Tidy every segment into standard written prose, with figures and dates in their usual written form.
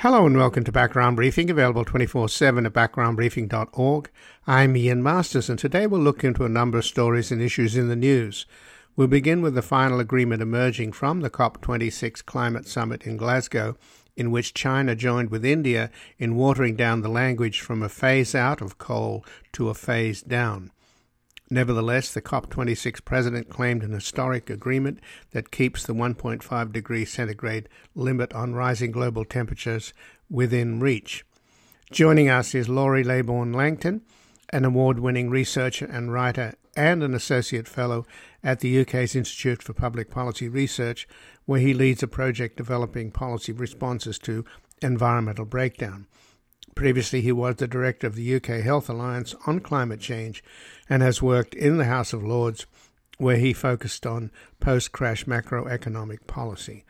Hello and welcome to Background Briefing, available 24/7 at backgroundbriefing.org. I'm Ian Masters, and today we'll look into a number of stories and issues in the news. We'll begin with the final agreement emerging from the COP26 climate summit in Glasgow, in which China joined with India in watering down the language from a phase out of coal to a phase down. Nevertheless, the COP26 president claimed an historic agreement that keeps the 1.5 degree centigrade limit on rising global temperatures within reach. Joining us is Laurie Laybourn-Langton, an award-winning researcher and writer and an associate fellow at the UK's Institute for Public Policy Research, where he leads a project developing policy responses to environmental breakdown. Previously, he was the director of the UK Health Alliance on Climate Change and has worked in the House of Lords, where he focused on post-crash macroeconomic policy.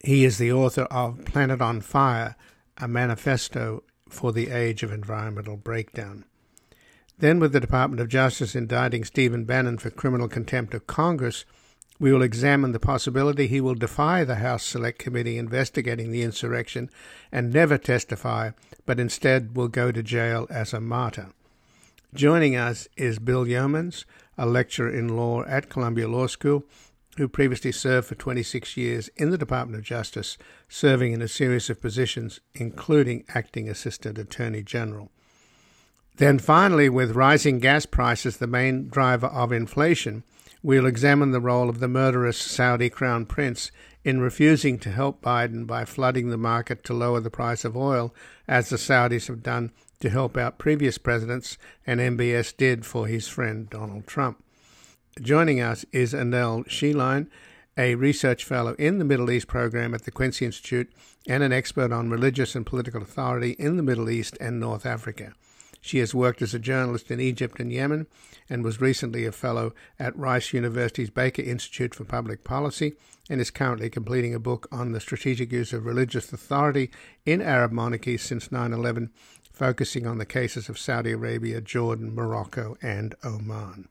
He is the author of Planet on Fire, a manifesto for the age of environmental breakdown. Then, with the Department of Justice indicting Stephen Bannon for criminal contempt of Congress, we will examine the possibility he will defy the House Select Committee investigating the insurrection and never testify, but instead will go to jail as a martyr. Joining us is Bill Yeomans, a lecturer in law at Columbia Law School, who previously served for 26 years in the Department of Justice, serving in a series of positions, including acting Assistant Attorney General. Then finally, with rising gas prices, the main driver of inflation, we'll examine the role of the murderous Saudi crown prince in refusing to help Biden by flooding the market to lower the price of oil, as the Saudis have done to help out previous presidents, and MBS did for his friend Donald Trump. Joining us is Annelle Sheline, a research fellow in the Middle East program at the Quincy Institute and an expert on religious and political authority in the Middle East and North Africa. She has worked as a journalist in Egypt and Yemen and was recently a fellow at Rice University's Baker Institute for Public Policy and is currently completing a book on the strategic use of religious authority in Arab monarchies since 9/11, focusing on the cases of Saudi Arabia, Jordan, Morocco, and Oman.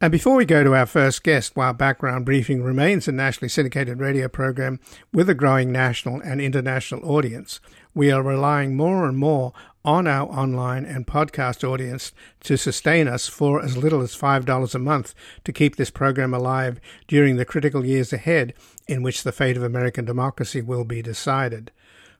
And before we go to our first guest, while Background Briefing remains a nationally syndicated radio program with a growing national and international audience, we are relying more and more on our online and podcast audience to sustain us for as little as $5 a month to keep this program alive during the critical years ahead in which the fate of American democracy will be decided.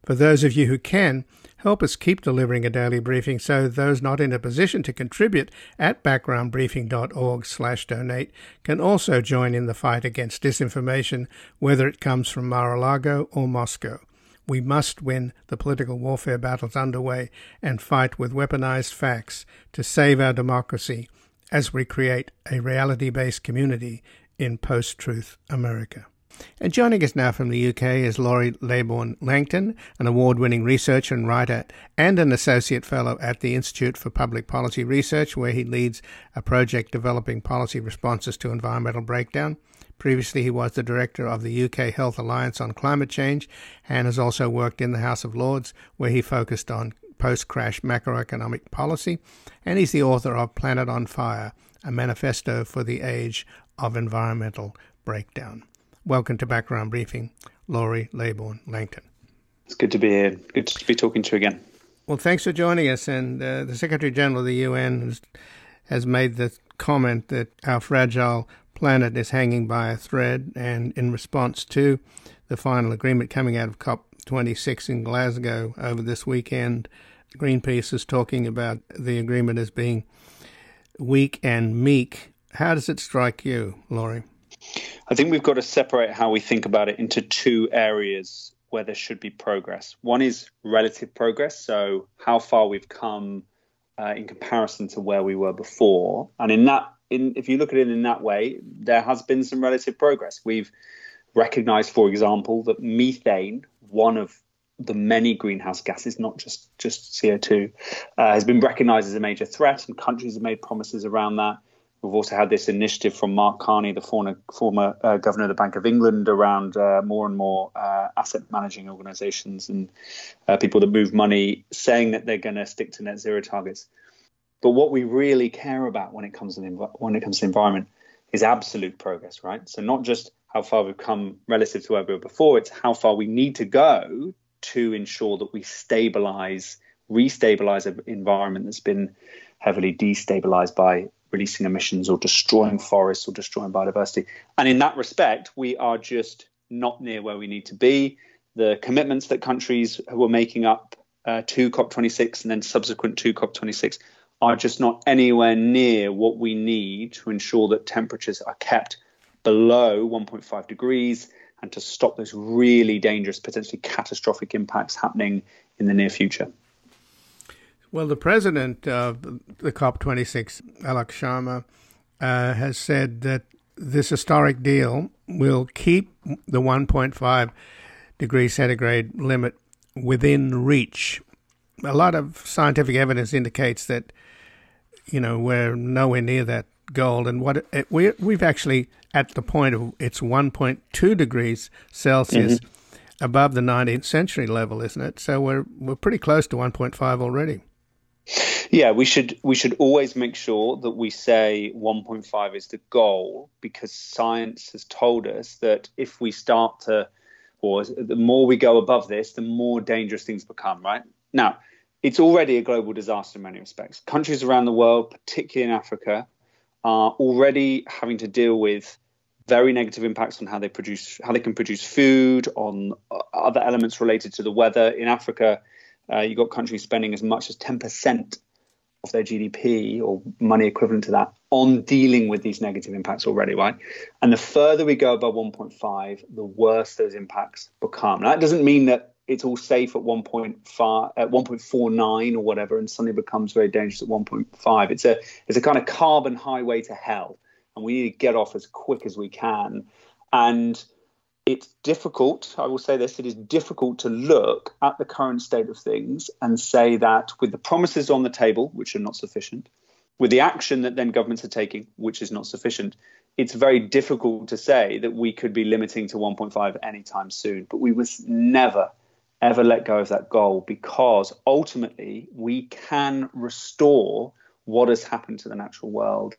For those of you who can, help us keep delivering a daily briefing so those not in a position to contribute at backgroundbriefing.org/donate can also join in the fight against disinformation, whether it comes from Mar-a-Lago or Moscow. We must win the political warfare battles underway and fight with weaponized facts to save our democracy as we create a reality-based community in post-truth America. And joining us now from the UK is Laurie Laybourn-Langton, an award-winning researcher and writer and an associate fellow at the Institute for Public Policy Research, where he leads a project developing policy responses to environmental breakdown. Previously, he was the director of the UK Health Alliance on Climate Change and has also worked in the House of Lords, where he focused on post-crash macroeconomic policy. And he's the author of Planet on Fire, a manifesto for the age of environmental breakdown. Welcome to Background Briefing, Laurie Laybourn-Langton. It's good to be here. Good to be talking to you again. Well, thanks for joining us. And the Secretary-General of the UN has made the comment that our fragile planet is hanging by a thread, and in response to the final agreement coming out of COP26 in Glasgow over this weekend, Greenpeace is talking about the agreement as being weak and meek. How does it strike you, Laurie? I think we've got to separate how we think about it into two areas where there should be progress. One is relative progress, so how far we've come in comparison to where we were before, and if you look at it in that way, there has been some relative progress. We've recognized, for example, that methane, one of the many greenhouse gases, not just CO2, has been recognized as a major threat, and countries have made promises around that. We've also had this initiative from Mark Carney, the former governor of the Bank of England, around more and more asset managing organizations and people that move money, saying that they're going to stick to net zero targets. But what we really care about when it comes to the environment is absolute progress, right? So not just how far we've come relative to where we were before, it's how far we need to go to ensure that we restabilize an environment that's been heavily destabilized by releasing emissions or destroying forests or destroying biodiversity. And in that respect, we are just not near where we need to be. The commitments that countries were making up to COP26 and then subsequent to COP26 are just not anywhere near what we need to ensure that temperatures are kept below 1.5 degrees and to stop those really dangerous, potentially catastrophic impacts happening in the near future. Well, the president of the COP26, Alok Sharma, has said that this historic deal will keep the 1.5 degree centigrade limit within reach. A lot of scientific evidence indicates that, you know, we're nowhere near that goal. And what we've actually at the point of it's 1.2 degrees Celsius above the 19th century level, isn't it? So we're pretty close to 1.5 already. Yeah, we should always make sure that we say 1.5 is the goal, because science has told us that if we start to, or the more we go above this, the more dangerous things become, right? Now, it's already a global disaster in many respects. Countries around the world, particularly in Africa, are already having to deal with very negative impacts on how they can produce food, on other elements related to the weather. In Africa, you've got countries spending as much as 10% of their GDP or money equivalent to that on dealing with these negative impacts already, right? And the further we go above 1.5, the worse those impacts become. Now, that doesn't mean that it's all safe at 1.5, at 1.49 or whatever, and suddenly becomes very dangerous at 1.5. It's a kind of carbon highway to hell, and we need to get off as quick as we can. And it's difficult, I will say this, it is difficult to look at the current state of things and say that with the promises on the table, which are not sufficient, with the action that then governments are taking, which is not sufficient, it's very difficult to say that we could be limiting to 1.5 anytime soon. But we must never, ever let go of that goal, because ultimately we can restore what has happened to the natural world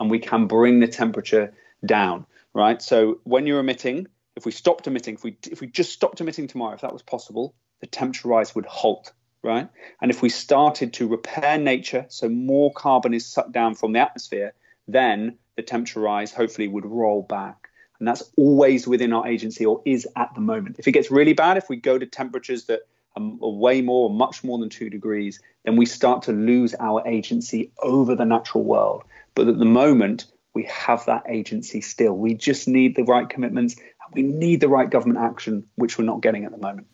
and we can bring the temperature down, right? So when you're emitting, if we stopped emitting, if we just stopped emitting tomorrow, if that was possible, the temperature rise would halt, right? And if we started to repair nature, so more carbon is sucked down from the atmosphere, then the temperature rise hopefully would roll back. And that's always within our agency, or is at the moment. If it gets really bad, if we go to temperatures that are way more, much more than 2 degrees, then we start to lose our agency over the natural world. But at the moment, we have that agency still. We just need the right commitments. We need the right government action, which we're not getting at the moment.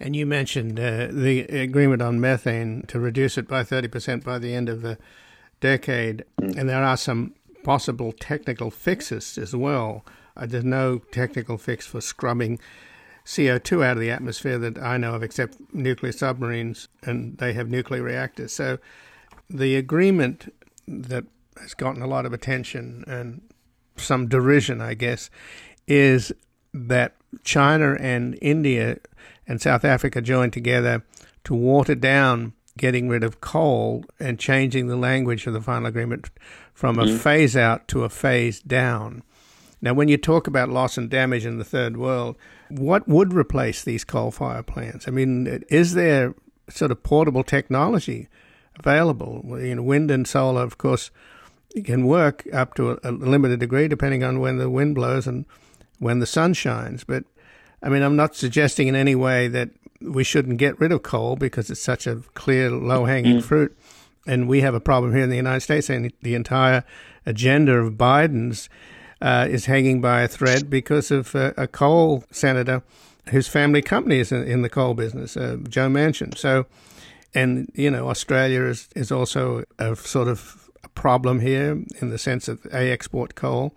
And you mentioned the agreement on methane to reduce it by 30% by the end of the decade. And there are some possible technical fixes as well. There's no technical fix for scrubbing CO2 out of the atmosphere that I know of, except nuclear submarines, and they have nuclear reactors. So the agreement that has gotten a lot of attention and some derision, I guess, is that China and India and South Africa joined together to water down getting rid of coal and changing the language of the final agreement from a phase out to a phase down. Now, when you talk about loss and damage in the third world, what would replace these coal-fired plants? I mean, is there sort of portable technology available? You know, wind and solar, of course, it can work up to a limited degree, depending on when the wind blows and when the sun shines. But, I mean, I'm not suggesting in any way that we shouldn't get rid of coal, because it's such a clear, low-hanging fruit. And we have a problem here in the United States, and the entire agenda of Biden's is hanging by a thread because of a coal senator whose family company is in the coal business, Joe Manchin. So, and, you know, Australia is also a sort of problem here in the sense that they export coal.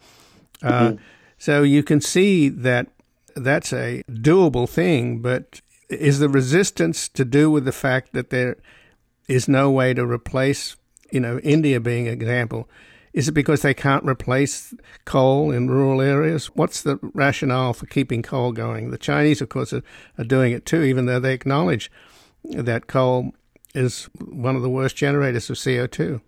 So you can see that that's a doable thing, but is the resistance to do with the fact that there is no way to replace, you know, India being an example, is it because they can't replace coal in rural areas? What's the rationale for keeping coal going? The Chinese, of course, are doing it too, even though they acknowledge that coal is one of the worst generators of CO2.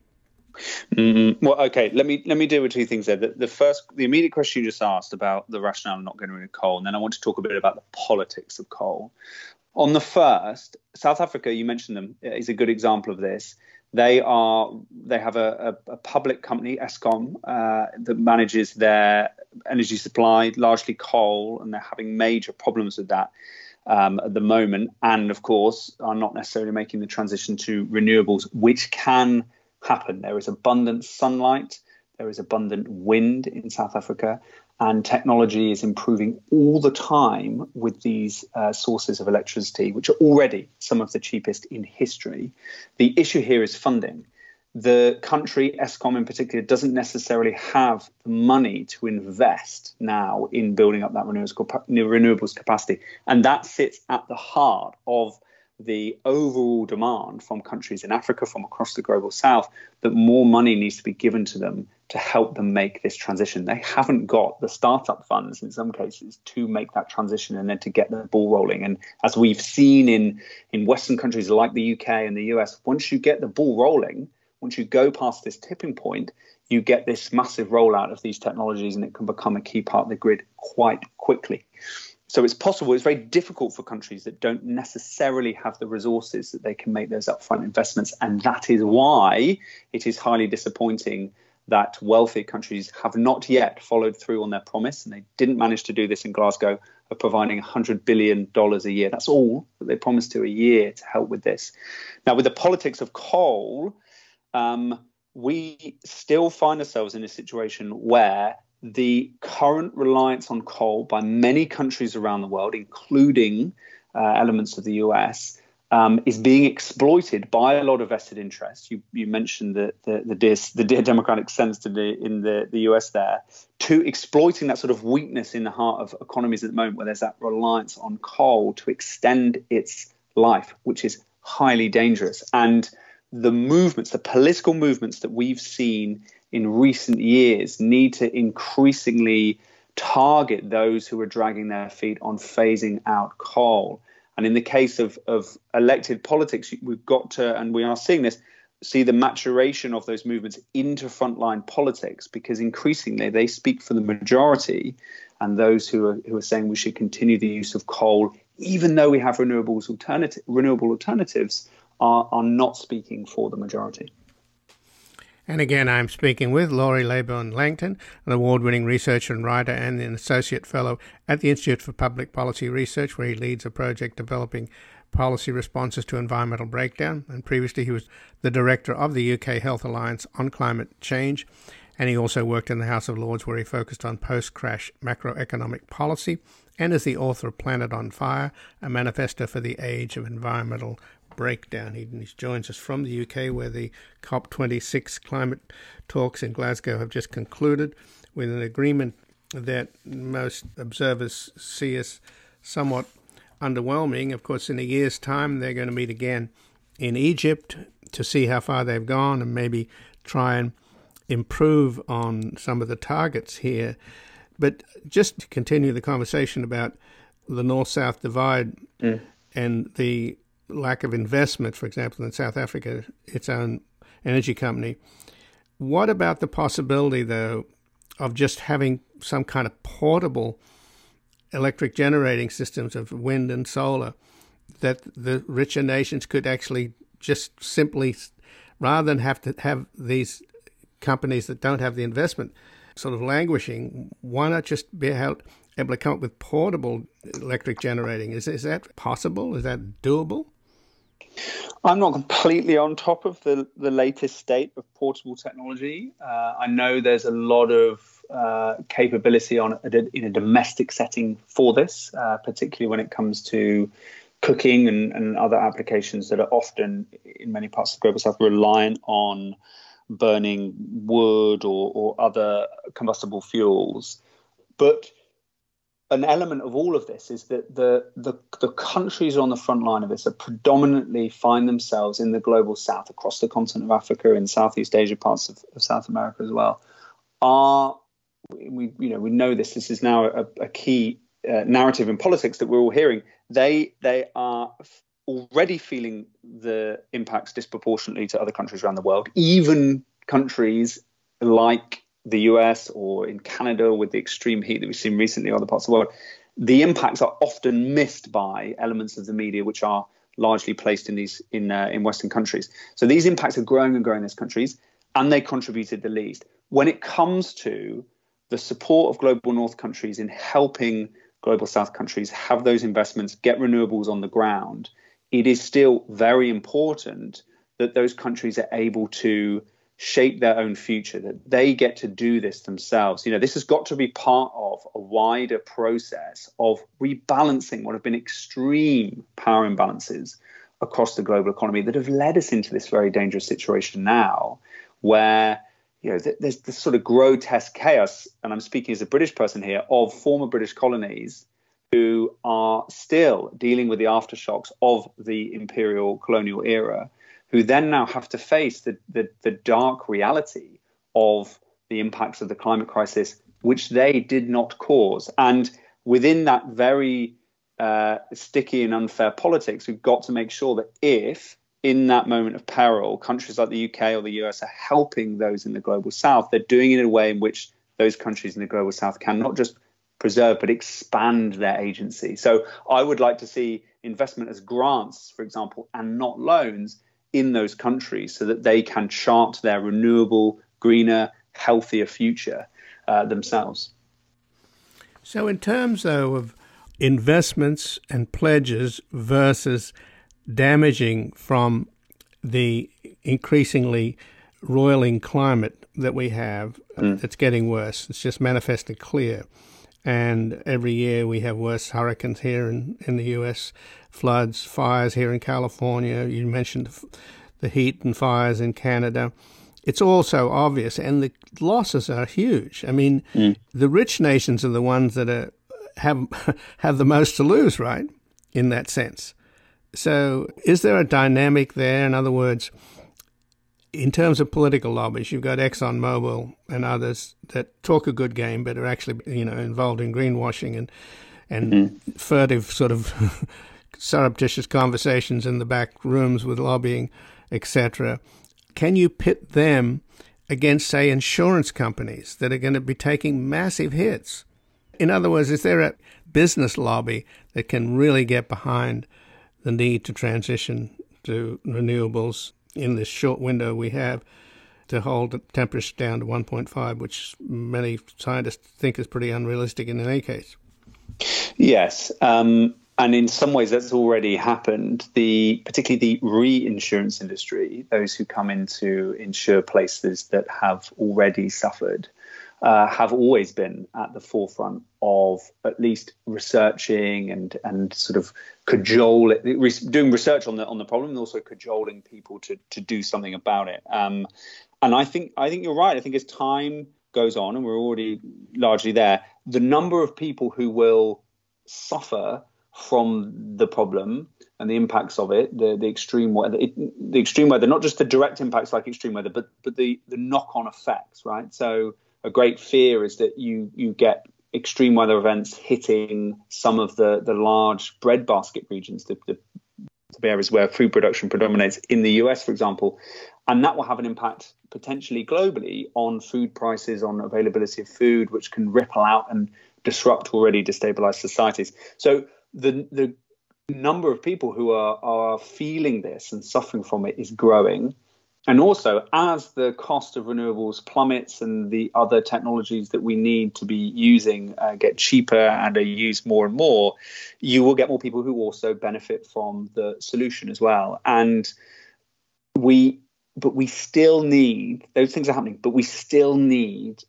Well, okay. Let me deal with two things there. The immediate question you just asked about the rationale of not getting rid of coal, and then I want to talk a bit about the politics of coal. On the first, South Africa, you mentioned them, is a good example of this. They have a public company, Eskom, that manages their energy supply, largely coal, and they're having major problems with that at the moment. And of course, are not necessarily making the transition to renewables, which can happen. There is abundant sunlight, there is abundant wind in South Africa, and technology is improving all the time with these sources of electricity, which are already some of the cheapest in history. The issue here is funding. The country, Eskom in particular, doesn't necessarily have the money to invest now in building up that renewables capacity. And that sits at the heart of the overall demand from countries in Africa, from across the global south, that more money needs to be given to them to help them make this transition. They haven't got the startup funds in some cases to make that transition and then to get the ball rolling. And as we've seen in Western countries like the UK and the US, once you get the ball rolling, once you go past this tipping point, you get this massive rollout of these technologies, and it can become a key part of the grid quite quickly. So it's possible. It's very difficult for countries that don't necessarily have the resources that they can make those upfront investments. And that is why it is highly disappointing that wealthy countries have not yet followed through on their promise. And they didn't manage to do this in Glasgow of providing $100 billion a year. That's all that they promised to a year to help with this. Now, with the politics of coal, we still find ourselves in a situation where the current reliance on coal by many countries around the world, including elements of the US, is being exploited by a lot of vested interests. You mentioned the dear Democratic senator in the US there, to exploiting that sort of weakness in the heart of economies at the moment, where there's that reliance on coal to extend its life, which is highly dangerous. And the movements, the political movements that we've seen in recent years need to increasingly target those who are dragging their feet on phasing out coal. And in the case of elected politics, we've got to, and we are seeing this, see the maturation of those movements into frontline politics, because increasingly they speak for the majority, and those who are saying we should continue the use of coal, even though we have renewable alternatives, are not speaking for the majority. And again, I'm speaking with Laurie Laybourn-Langton, an award-winning researcher and writer and an associate fellow at the Institute for Public Policy Research, where he leads a project developing policy responses to environmental breakdown. And previously, he was the director of the UK Health Alliance on Climate Change. And he also worked in the House of Lords, where he focused on post-crash macroeconomic policy, and is the author of Planet on Fire, a manifesto for the age of environmental breakdown. He joins us from the UK, where the COP26 climate talks in Glasgow have just concluded with an agreement that most observers see as somewhat underwhelming. Of course, in a year's time, they're going to meet again in Egypt to see how far they've gone and maybe try and improve on some of the targets here. But just to continue the conversation about the North-South divide and the lack of investment, for example, in South Africa, its own energy company. What about the possibility, though, of just having some kind of portable electric generating systems of wind and solar, that the richer nations could actually just simply, rather than have to have these companies that don't have the investment sort of languishing, why not just be able to come up with portable electric generating? Is that possible? Is that doable? I'm not completely on top of the latest state of portable technology. I know there's a lot of capability in a domestic setting for this, particularly when it comes to cooking and other applications that are often, in many parts of the global south, reliant on burning wood or other combustible fuels. But an element of all of this is that the countries on the front line of this are predominantly find themselves in the global south, across the continent of Africa, in Southeast Asia, parts of South America as well. We know this is now a key narrative in politics that we're all hearing. They are already feeling the impacts disproportionately to other countries around the world, even countries like the US or in Canada with the extreme heat that we've seen recently in other parts of the world, the impacts are often missed by elements of the media which are largely placed in these in Western countries. So these impacts are growing and growing in these countries, and they contributed the least. When it comes to the support of global North countries in helping global South countries have those investments, get renewables on the ground, it is still very important that those countries are able to shape their own future, that they get to do this themselves. You know, this has got to be part of a wider process of rebalancing what have been extreme power imbalances across the global economy that have led us into this very dangerous situation now where, you know, there's this sort of grotesque chaos, and I'm speaking as a British person here, of former British colonies who are still dealing with the aftershocks of the imperial colonial era, who then now have to face the dark reality of the impacts of the climate crisis, which they did not cause. And within that very sticky and unfair politics, we've got to make sure that if in that moment of peril, countries like the UK or the US are helping those in the global South, they're doing it in a way in which those countries in the global South can not just preserve, but expand their agency. So I would like to see investment as grants, for example, and not loans in those countries so that they can chart their renewable, greener, healthier future themselves. So in terms, though, of investments and pledges versus damaging from the increasingly roiling climate that we have, that's getting worse, it's just manifestly clear. And every year we have worse hurricanes here in the US, floods, fires here in California. You mentioned the heat and fires in Canada. It's all so obvious, and the losses are huge. I mean, the rich nations are the ones that have the most to lose, right, in that sense. So is there a dynamic there? In other words, in terms of political lobbies, you've got ExxonMobil and others that talk a good game but are actually, you know, involved in greenwashing and furtive sort of surreptitious conversations in the back rooms with lobbying, etc. Can you pit them against, say, insurance companies that are going to be taking massive hits? In other words, is there a business lobby that can really get behind the need to transition to renewables in this short window we have to hold the temperature down to 1.5, which many scientists think is pretty unrealistic in any case? Yes. And in some ways that's already happened. Particularly the reinsurance industry, those who come in to insure places that have already suffered, have always been at the forefront of at least researching and sort of doing research on the problem, and also cajoling people to do something about it. And I think you're right. I think as time goes on, and we're already largely there, the number of people who will suffer from the problem and the impacts of it, the extreme weather, not just the direct impacts like extreme weather, but the knock-on effects, right? So a great fear is that you get extreme weather events hitting some of the large breadbasket regions, the areas where food production predominates in the US, for example, and that will have an impact potentially globally on food prices, on availability of food, which can ripple out and disrupt already destabilized societies. So the number of people who are feeling this and suffering from it is growing. And also, as the cost of renewables plummets and the other technologies that we need to be using get cheaper and are used more and more, you will get more people who also benefit from the solution as well. But we still need, those things are happening, but we still need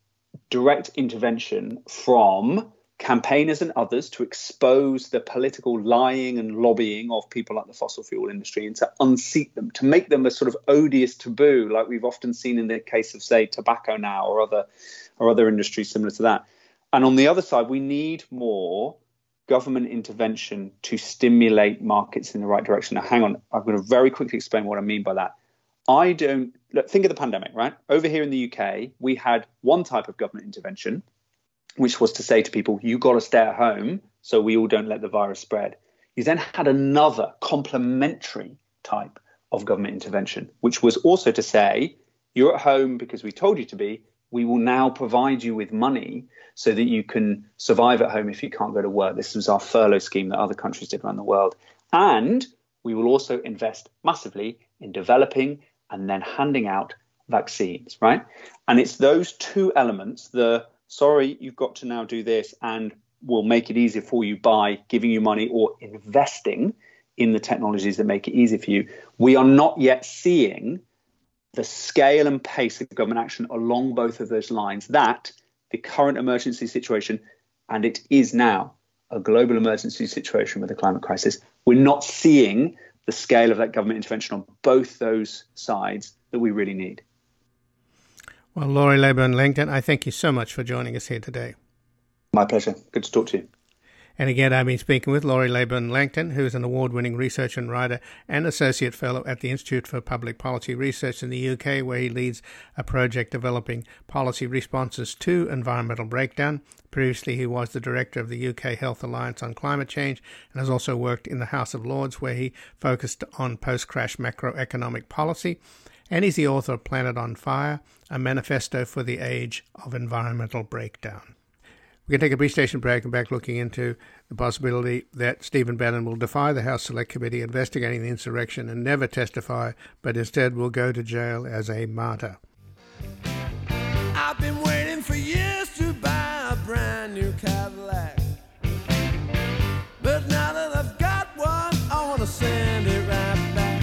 direct intervention from campaigners and others to expose the political lying and lobbying of people like the fossil fuel industry, and to unseat them, to make them a sort of odious taboo, like we've often seen in the case of, say, tobacco now or other industries similar to that. And on the other side, we need more government intervention to stimulate markets in the right direction. Now, hang on, I'm going to very quickly explain what I mean by that. Think of the pandemic, right? Over here in the UK, we had one type of government intervention, which was to say to people, you got to stay at home so we all don't let the virus spread. You then had another complementary type of government intervention, which was also to say, You're at home because we told you to be. We will now provide you with money so that you can survive at home if you can't go to work. This was our furlough scheme that other countries did around the world. And we will also invest massively in developing and then handing out vaccines, right? And it's those two elements, the sorry, you've got to now do this and we'll make it easier for you by giving you money or investing in the technologies that make it easy for you. We are not yet seeing the scale and pace of government action along both of those lines that the current emergency situation, and it is now a global emergency situation with the climate crisis, we're not seeing the scale of that government intervention on both those sides that we really need. Well, Laurie Laybourn-Langton, I thank you so much for joining us here today. My pleasure. Good to talk to you. And again, I've been speaking with Laurie Laybourn-Langton, who is an award-winning researcher and writer and associate fellow at the Institute for Public Policy Research in the UK, where he leads a project developing policy responses to environmental breakdown. Previously, he was the director of the UK Health Alliance on Climate Change and has also worked in the House of Lords, where he focused on post-crash macroeconomic policy. And he's the author of Planet on Fire, a manifesto for the age of environmental breakdown. We're going to take a brief station break and back looking into the possibility that Stephen Bannon will defy the House Select Committee investigating the insurrection and never testify, but instead will go to jail as a martyr. I've been waiting for years to buy a brand new Cadillac, but now that I've got one, I want to send it right back.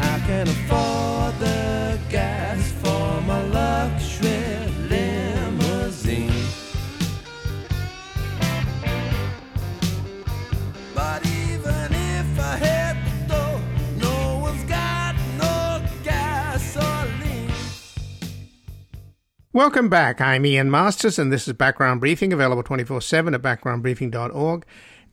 I can afford the gas for my luxury limousine, but even if I hit the door, no one's got no gasoline. Welcome back. I'm Ian Masters, and this is Background Briefing, available 24/7 at backgroundbriefing.org.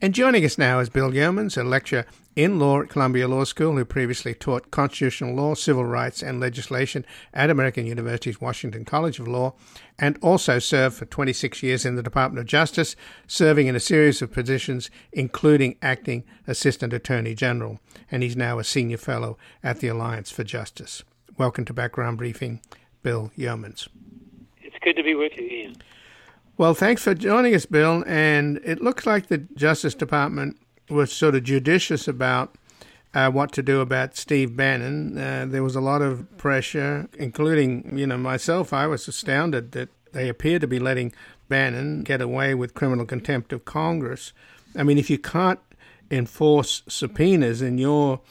And joining us now is Bill Yeomans, a lecturer in law at Columbia Law School, who previously taught constitutional law, civil rights, and legislation at American University's Washington College of Law, and also served for 26 years in the Department of Justice, serving in a series of positions, including acting Assistant Attorney General. And he's now a senior fellow at the Alliance for Justice. Welcome to Background Briefing, Bill Yeomans. It's good to be with you, Ian. Well, thanks for joining us, Bill. And it looks like the Justice Department was sort of judicious about what to do about Steve Bannon. There was a lot of pressure, including, myself. I was astounded that they appear to be letting Bannon get away with criminal contempt of Congress. I mean, if you can't enforce subpoenas and you're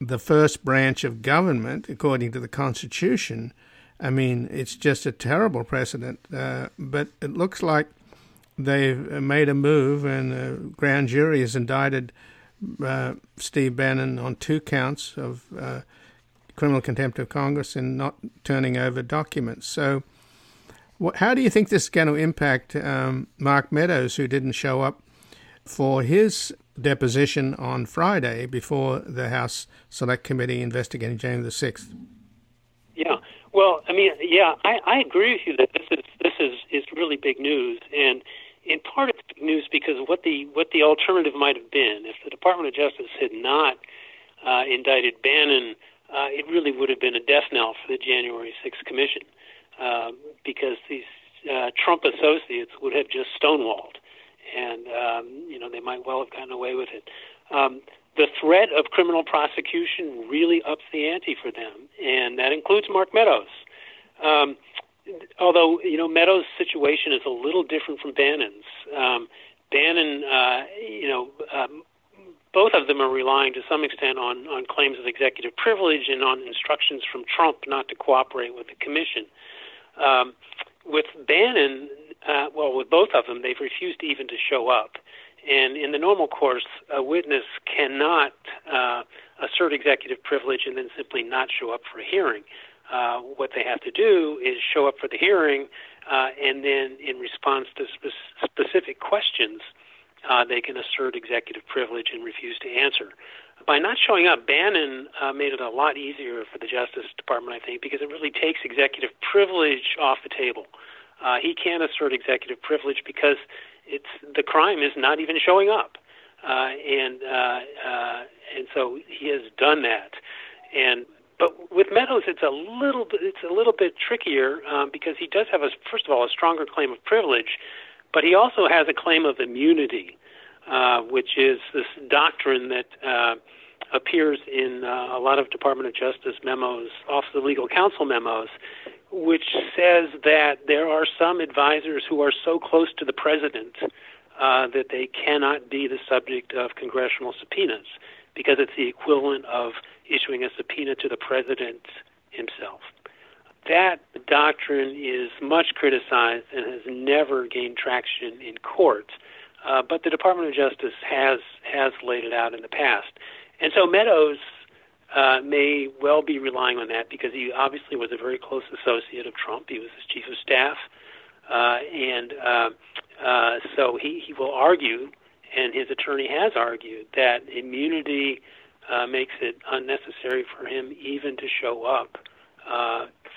the first branch of government, according to the Constitution, I mean, it's just a terrible precedent, but it looks like they've made a move, and a grand jury has indicted Steve Bannon on two counts of criminal contempt of Congress and not turning over documents. So how do you think this is going to impact Mark Meadows, who didn't show up for his deposition on Friday before the House Select Committee investigating January the 6th? Yeah. Well, I agree with you that this is really big news, and in part it's big news because what the alternative might have been if the Department of Justice had not indicted Bannon, it really would have been a death knell for the January 6th Commission because these Trump associates would have just stonewalled, and they might well have gotten away with it. The threat of criminal prosecution really ups the ante for them, and that includes Mark Meadows. Although, Meadows' situation is a little different from Bannon's. Bannon, both of them are relying to some extent on claims of executive privilege and on instructions from Trump not to cooperate with the commission. With Bannon, with both of them, they've refused even to show up. And in the normal course, a witness cannot assert executive privilege and then simply not show up for a hearing. What they have to do is show up for the hearing, and then in response to specific questions, they can assert executive privilege and refuse to answer. By not showing up, Bannon made it a lot easier for the Justice Department, I think, because it really takes executive privilege off the table. He can't assert executive privilege because the crime is not even showing up, and so he has done that. And But with Meadows, it's a little bit trickier because he does have, first of all, a stronger claim of privilege, but he also has a claim of immunity, which is this doctrine that appears in a lot of Department of Justice memos, Office of Legal Counsel memos, which says that there are some advisors who are so close to the president that they cannot be the subject of congressional subpoenas, because it's the equivalent of issuing a subpoena to the president himself. That doctrine is much criticized and has never gained traction in courts, but the Department of Justice has laid it out in the past. And so Meadows may well be relying on that, because he obviously was a very close associate of Trump. He was his chief of staff. So he will argue, and his attorney has argued, that immunity makes it unnecessary for him even to show up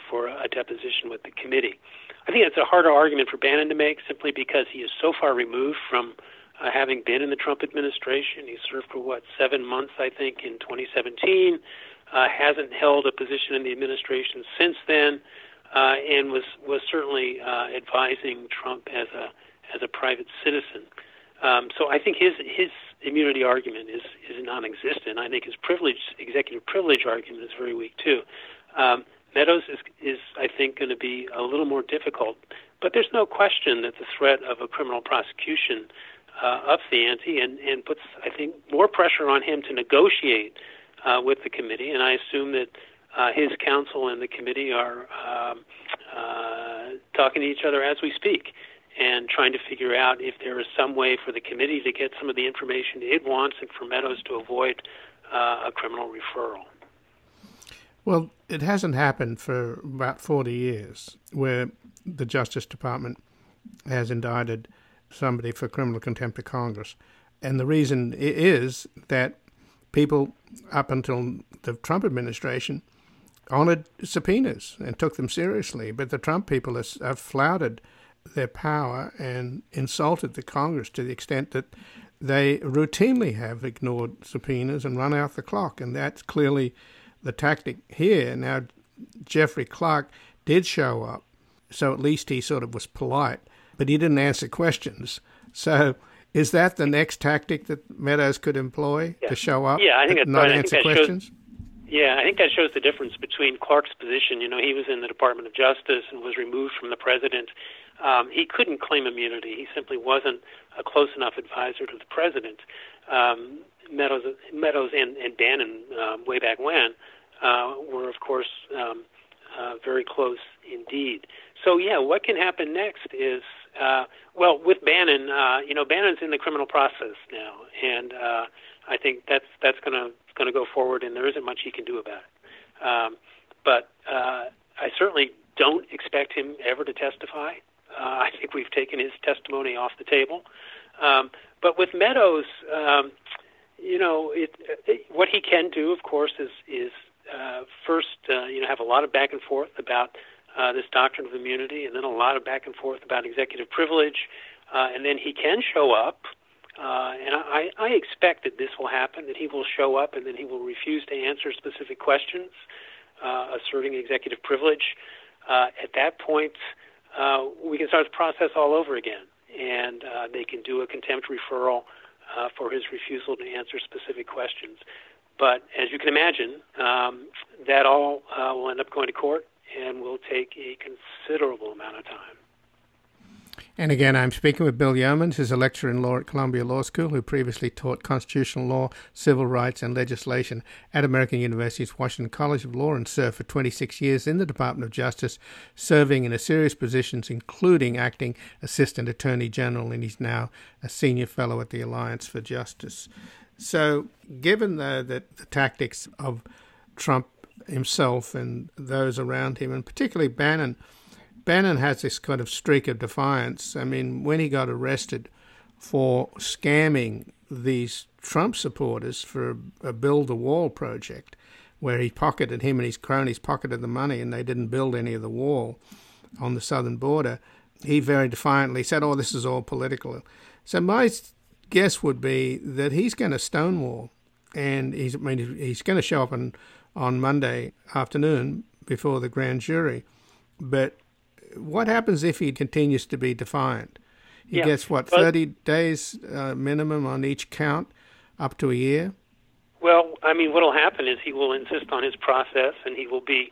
for a deposition with the committee. I think it's a harder argument for Bannon to make, simply because he is so far removed from having been in the Trump administration. He served for, 7 months, I think, in 2017, hasn't held a position in the administration since then, and was certainly advising Trump as a private citizen. So I think his immunity argument is non-existent. I think his executive privilege argument is very weak too. Meadows is I think going to be a little more difficult, but there's no question that the threat of a criminal prosecution ups the ante and puts, I think, more pressure on him to negotiate with the committee. And I assume that his counsel and the committee are talking to each other as we speak, and trying to figure out if there is some way for the committee to get some of the information it wants and for Meadows to avoid a criminal referral. Well, it hasn't happened for about 40 years where the Justice Department has indicted somebody for criminal contempt of Congress. And the reason is that people up until the Trump administration honored subpoenas and took them seriously. But the Trump people have flouted their power and insulted the Congress to the extent that they routinely have ignored subpoenas and run out the clock, and that's clearly the tactic here. Now, Jeffrey Clark did show up, so at least he sort of was polite, but he didn't answer questions. So is that the next tactic that Meadows could employ, to show up and not answer questions? Yeah, I think that shows the difference between Clark's position. He was in the Department of Justice and was removed from the president. He couldn't claim immunity. He simply wasn't a close enough advisor to the president. Meadows and Bannon, way back when, were, of course, very close indeed. So, what can happen next is, with Bannon, Bannon's in the criminal process now, and I think that's going to go forward, and there isn't much he can do about it. But I certainly don't expect him ever to testify. I think we've taken his testimony off the table. But with Meadows, what he can do, of course, is first, have a lot of back and forth about this doctrine of immunity, and then a lot of back and forth about executive privilege, and then he can show up. And I expect that this will happen, that he will show up and then he will refuse to answer specific questions, asserting executive privilege. At that point, we can start the process all over again, and they can do a contempt referral for his refusal to answer specific questions. But as you can imagine, that all will end up going to court and will take a considerable amount of time. And again, I'm speaking with Bill Yeomans, who's a lecturer in law at Columbia Law School, who previously taught constitutional law, civil rights, and legislation at American University's Washington College of Law, and served for 26 years in the Department of Justice, serving in serious positions, including acting assistant attorney general, and he's now a senior fellow at the Alliance for Justice. So given, though, that the tactics of Trump himself and those around him, and particularly Bannon has this kind of streak of defiance. I mean, when he got arrested for scamming these Trump supporters for a build-a-wall project where he pocketed, him and his cronies pocketed the money and they didn't build any of the wall on the southern border, he very defiantly said, "Oh, this is all political." So my guess would be that he's going to stonewall, and he's going to show up and on Monday afternoon before the grand jury. But what happens if he continues to be defiant? He gets, 30 days minimum on each count, up to a year? Well, I mean, what will happen is he will insist on his process, and he will be,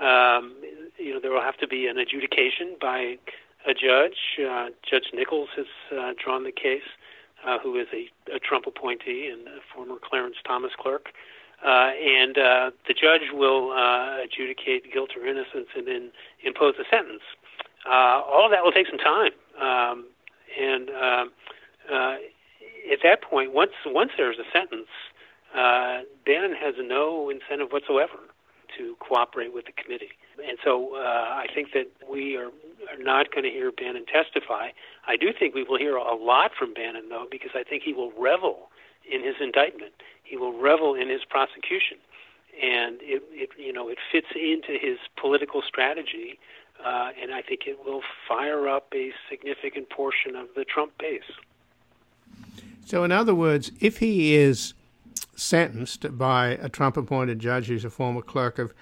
there will have to be an adjudication by a judge. Judge Nichols has drawn the case, who is a Trump appointee and a former Clarence Thomas clerk. And the judge will adjudicate guilt or innocence and then impose a sentence. All of that will take some time. At that point, once there's a sentence, Bannon has no incentive whatsoever to cooperate with the committee. And so I think that we are not going to hear Bannon testify. I do think we will hear a lot from Bannon, though, because I think he will revel in his indictment. He will revel in his prosecution. And it fits into his political strategy, and I think it will fire up a significant portion of the Trump base. So in other words, if he is sentenced by a Trump-appointed judge who's a former clerk of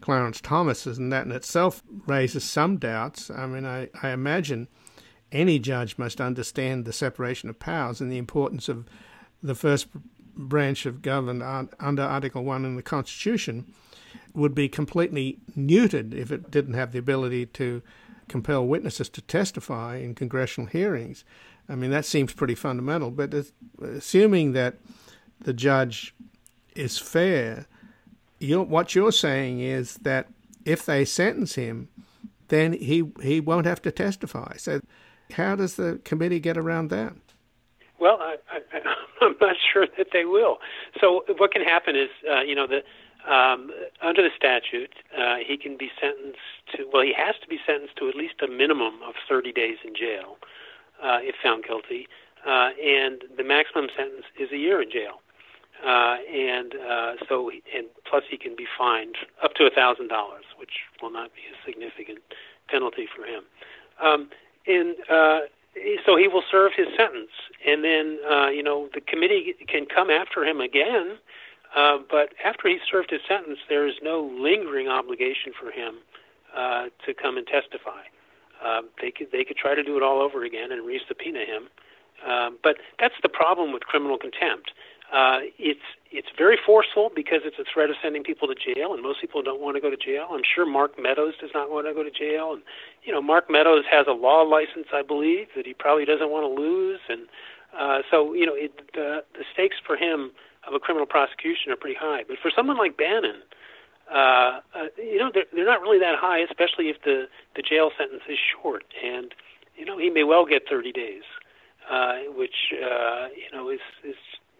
Clarence Thomas, and that in itself raises some doubts. I mean, I imagine any judge must understand the separation of powers and the importance of the first branch of government under Article 1 in the Constitution would be completely neutered if it didn't have the ability to compel witnesses to testify in congressional hearings. I mean, that seems pretty fundamental, but assuming that the judge is fair, what you're saying is that if they sentence him, then he won't have to testify. So how does the committee get around that? Well, I'm not sure that they will. So what can happen is, under the statute, he can be sentenced to, he has to be sentenced to at least a minimum of 30 days in jail if found guilty. And the maximum sentence is a year in jail. And plus he can be fined up to $1,000, which will not be a significant penalty for him. So he will serve his sentence. And then, the committee can come after him again. But after he's served his sentence, there is no lingering obligation for him to come and testify. They could try to do it all over again and re-subpoena him. But that's the problem with criminal contempt. It's very forceful because it's a threat of sending people to jail, and most people don't want to go to jail. I'm sure Mark Meadows does not want to go to jail. And, Mark Meadows has a law license, I believe, that he probably doesn't want to lose. And the stakes for him of a criminal prosecution are pretty high. But for someone like Bannon, they're not really that high, especially if the jail sentence is short. And, he may well get 30 days. Which is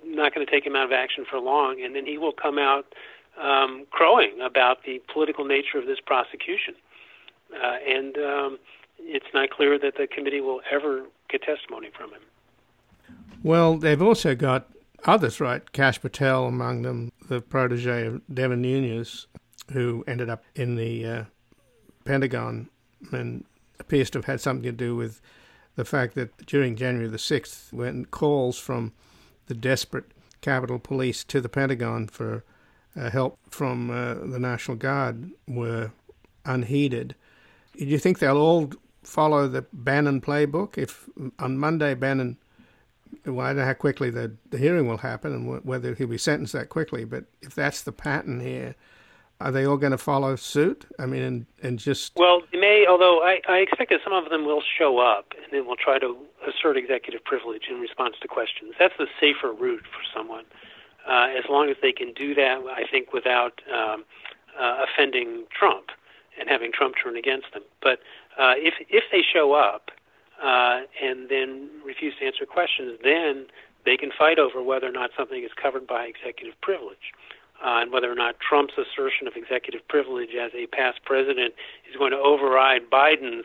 not going to take him out of action for long. And then he will come out crowing about the political nature of this prosecution. And it's not clear that the committee will ever get testimony from him. Well, they've also got others, right? Cash Patel among them, the protege of Devin Nunes, who ended up in the Pentagon and appears to have had something to do with the fact that during January the 6th, when calls from the desperate Capitol Police to the Pentagon for help from the National Guard were unheeded. Do you think they'll all follow the Bannon playbook? If on Monday Bannon, well, I don't know how quickly the hearing will happen and whether he'll be sentenced that quickly, but if that's the pattern here, are they all going to follow suit? I mean, and just... Well, they may, although I expect that some of them will show up and then will try to assert executive privilege in response to questions. That's the safer route for someone, as long as they can do that, I think, without offending Trump and having Trump turn against them. But if they show up and then refuse to answer questions, then they can fight over whether or not something is covered by executive privilege. And whether or not Trump's assertion of executive privilege as a past president is going to override Biden's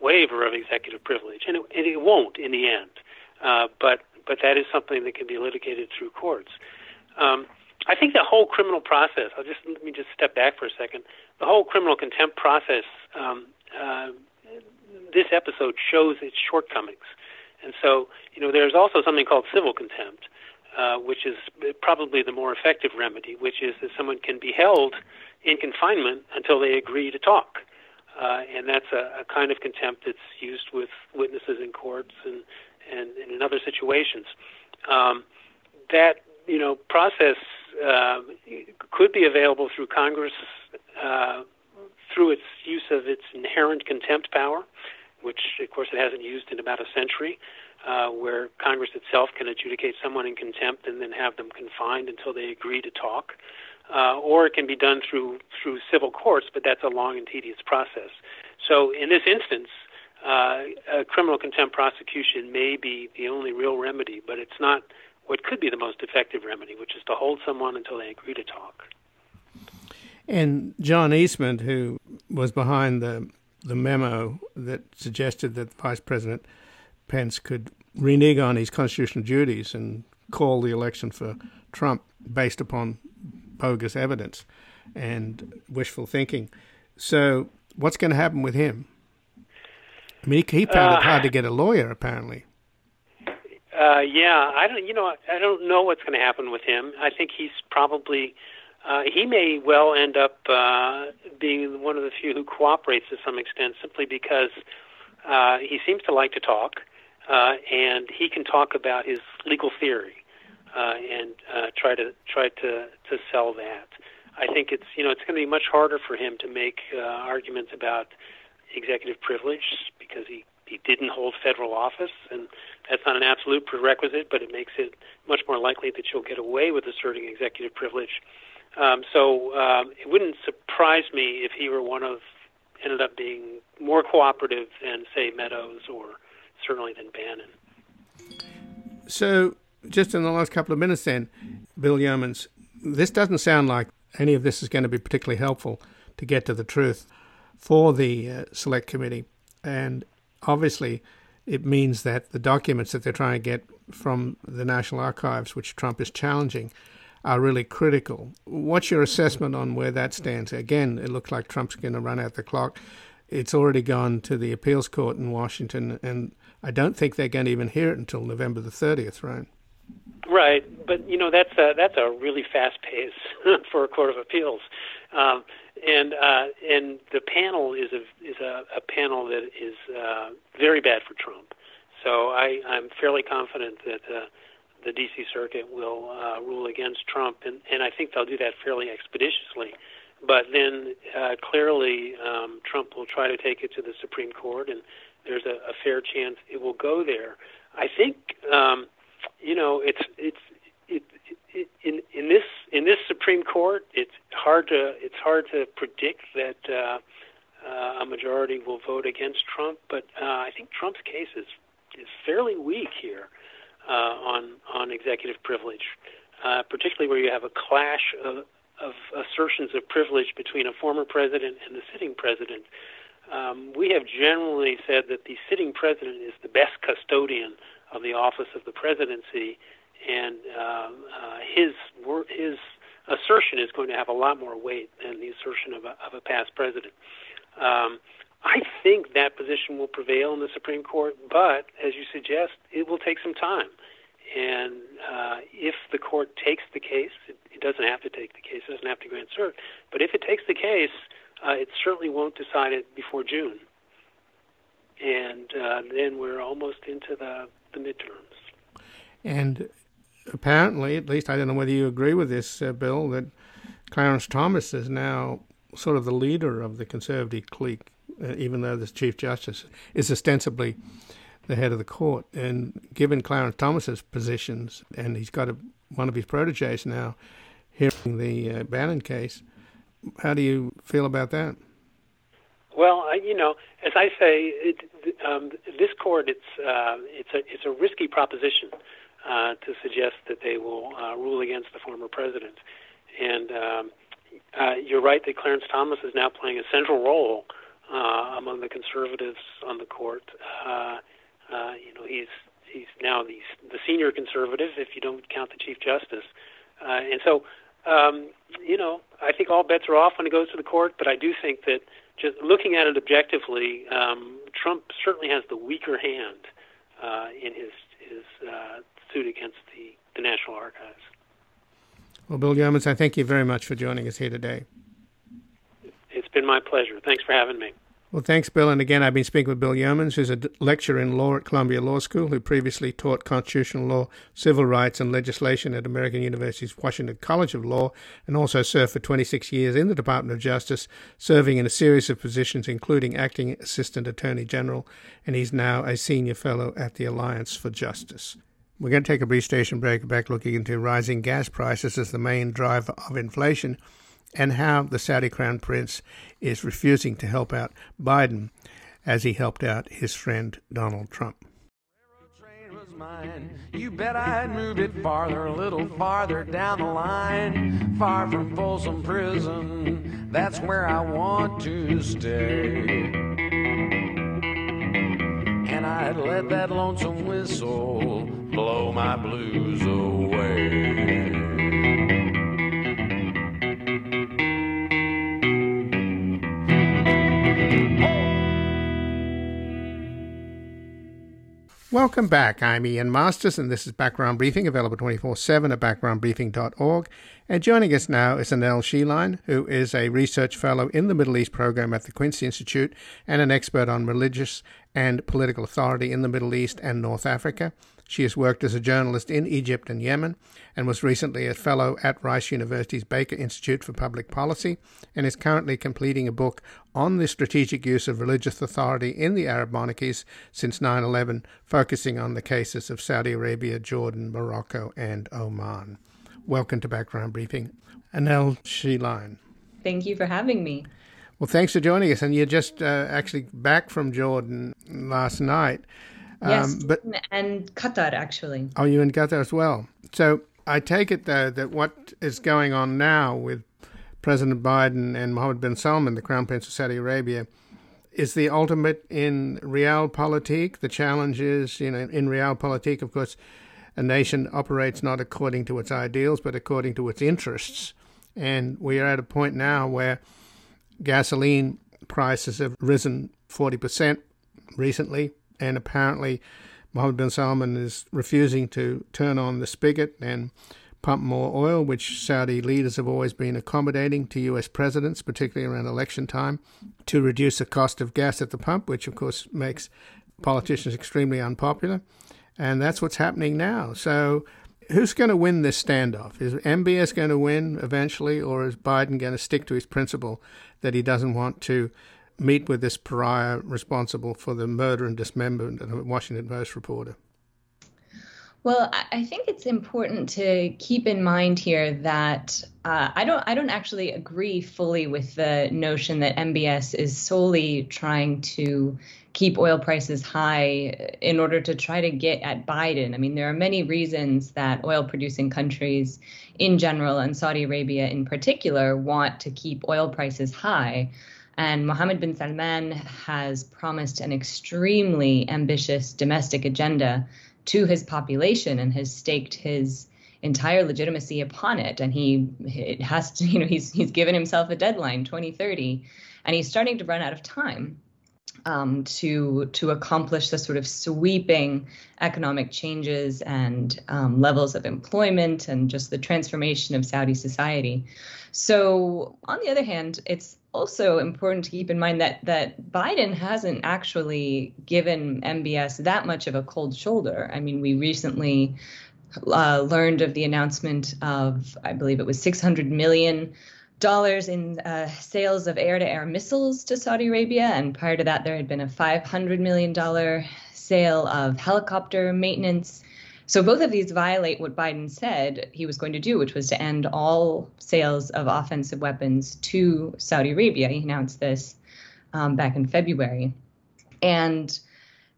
waiver of executive privilege. And it won't in the end. But that is something that can be litigated through courts. I think the whole criminal process, let me step back for a second. The whole criminal contempt process, this episode shows its shortcomings. And so, there's also something called civil contempt. which is probably the more effective remedy, which is that someone can be held in confinement until they agree to talk. And that's a kind of contempt that's used with witnesses in courts and in other situations. That, you know, process could be available through Congress through its use of its inherent contempt power, which, of course, it hasn't used in about a century, where Congress itself can adjudicate someone in contempt and then have them confined until they agree to talk. Or it can be done through civil courts, but that's a long and tedious process. So in this instance, a criminal contempt prosecution may be the only real remedy, but it's not what could be the most effective remedy, which is to hold someone until they agree to talk. And John Eastman, who was behind the memo that suggested that Vice President Pence could renege on his constitutional duties and call the election for Trump based upon bogus evidence and wishful thinking. So what's going to happen with him? I mean, he found it hard to get a lawyer, apparently. Yeah, I don't know what's going to happen with him. I think he's probably, he may well end up being one of the few who cooperates to some extent, simply because he seems to like to talk, and he can talk about his legal theory. And try to sell that. I think it's going to be much harder for him to make arguments about executive privilege, because he didn't hold federal office, and that's not an absolute prerequisite, but it makes it much more likely that you'll get away with asserting executive privilege. So it wouldn't surprise me if he were ended up being more cooperative than, say, Meadows, or certainly than Bannon. So, just in the last couple of minutes then, Bill Yeomans, this doesn't sound like any of this is going to be particularly helpful to get to the truth for the Select Committee. And obviously it means that the documents that they're trying to get from the National Archives, which Trump is challenging, are really critical. What's your assessment on where that stands? Again, it looks like Trump's going to run out the clock. It's already gone to the appeals court in Washington, and I don't think they're going to even hear it until November the 30th, right? Right, but that's a really fast pace for a court of appeals, and the panel is a panel that is very bad for Trump. So I'm fairly confident that the D.C. Circuit will rule against Trump, and I think they'll do that fairly expeditiously. But then clearly Trump will try to take it to the Supreme Court, and there's a fair chance it will go there. I think. In this Supreme Court, it's hard to predict that a majority will vote against Trump. But I think Trump's case is fairly weak here on executive privilege, particularly where you have a clash of assertions of privilege between a former president and the sitting president. We have generally said that the sitting president is the best custodian of the office of the presidency, and his assertion is going to have a lot more weight than the assertion of a past president. I think that position will prevail in the Supreme Court, but as you suggest, it will take some time. And if the court takes the case, it doesn't have to take the case, it doesn't have to grant cert, but if it takes the case, it certainly won't decide it before June. And then we're almost into the midterms. And apparently, at least I don't know whether you agree with this, Bill, that Clarence Thomas is now sort of the leader of the conservative clique, even though the Chief Justice is ostensibly the head of the court. And given Clarence Thomas's positions, and he's got one of his proteges now hearing the Bannon case, how do you feel about that? Well, as I say, this court, it's a risky proposition to suggest that they will rule against the former president. And you're right that Clarence Thomas is now playing a central role among the conservatives on the court. He's now the senior conservative, if you don't count the Chief Justice, and so. I think all bets are off when it goes to the court, but I do think that just looking at it objectively, Trump certainly has the weaker hand in his suit against the the National Archives. Well, Bill Yeomans, I thank you very much for joining us here today. It's been my pleasure. Thanks for having me. Well, thanks, Bill. And again, I've been speaking with Bill Yeomans, who's a lecturer in law at Columbia Law School, who previously taught constitutional law, civil rights, and legislation at American University's Washington College of Law, and also served for 26 years in the Department of Justice, serving in a series of positions, including acting Assistant Attorney General, and he's now a senior fellow at the Alliance for Justice. We're going to take a brief station break, back looking into rising gas prices as the main driver of inflation, and how the Saudi Crown Prince is refusing to help out Biden as he helped out his friend Donald Trump. Mine. You bet I'd moved it farther, a little farther down the line, far from Folsom Prison. That's where I want to stay. And I'd let that lonesome whistle blow my blues away. Welcome back. I'm Ian Masters, and this is Background Briefing, available 24/7 at backgroundbriefing.org. And joining us now is Annelle Sheline, who is a research fellow in the Middle East program at the Quincy Institute and an expert on religious and political authority in the Middle East and North Africa. She has worked as a journalist in Egypt and Yemen and was recently a fellow at Rice University's Baker Institute for Public Policy and is currently completing a book on the strategic use of religious authority in the Arab monarchies since 9/11, focusing on the cases of Saudi Arabia, Jordan, Morocco, and Oman. Welcome to Background Briefing, Annelle Sheline. Thank you for having me. Well, thanks for joining us. And you're just actually back from Jordan last night. Yes, but, and Qatar, actually. Are you in Qatar as well? So I take it, though, that what is going on now with President Biden and Mohammed bin Salman, the Crown Prince of Saudi Arabia, is the ultimate in realpolitik. The challenge is, you know, in realpolitik, of course, a nation operates not according to its ideals, but according to its interests. And we are at a point now where gasoline prices have risen 40% recently. And apparently, Mohammed bin Salman is refusing to turn on the spigot and pump more oil, which Saudi leaders have always been accommodating to U.S. presidents, particularly around election time, to reduce the cost of gas at the pump, which, of course, makes politicians extremely unpopular. And that's what's happening now. So who's going to win this standoff? Is MBS going to win eventually, or is Biden going to stick to his principle that he doesn't want to meet with this pariah responsible for the murder and dismemberment of a Washington Post reporter? Well, I think it's important to keep in mind here that I don't actually agree fully with the notion that MBS is solely trying to keep oil prices high in order to try to get at Biden. I mean, there are many reasons that oil-producing countries in general and Saudi Arabia in particular want to keep oil prices high. And Mohammed bin Salman has promised an extremely ambitious domestic agenda to his population and has staked his entire legitimacy upon it. And he's given himself a deadline, 2030, and he's starting to run out of time to accomplish the sort of sweeping economic changes and levels of employment and just the transformation of Saudi society. So on the other hand, it's also important to keep in mind that Biden hasn't actually given MBS that much of a cold shoulder. I mean, we recently learned of the announcement of, I believe it was $600 million in sales of air-to-air missiles to Saudi Arabia. And prior to that, there had been a $500 million sale of helicopter maintenance. So both of these violate what Biden said he was going to do, which was to end all sales of offensive weapons to Saudi Arabia. He announced this back in February. And,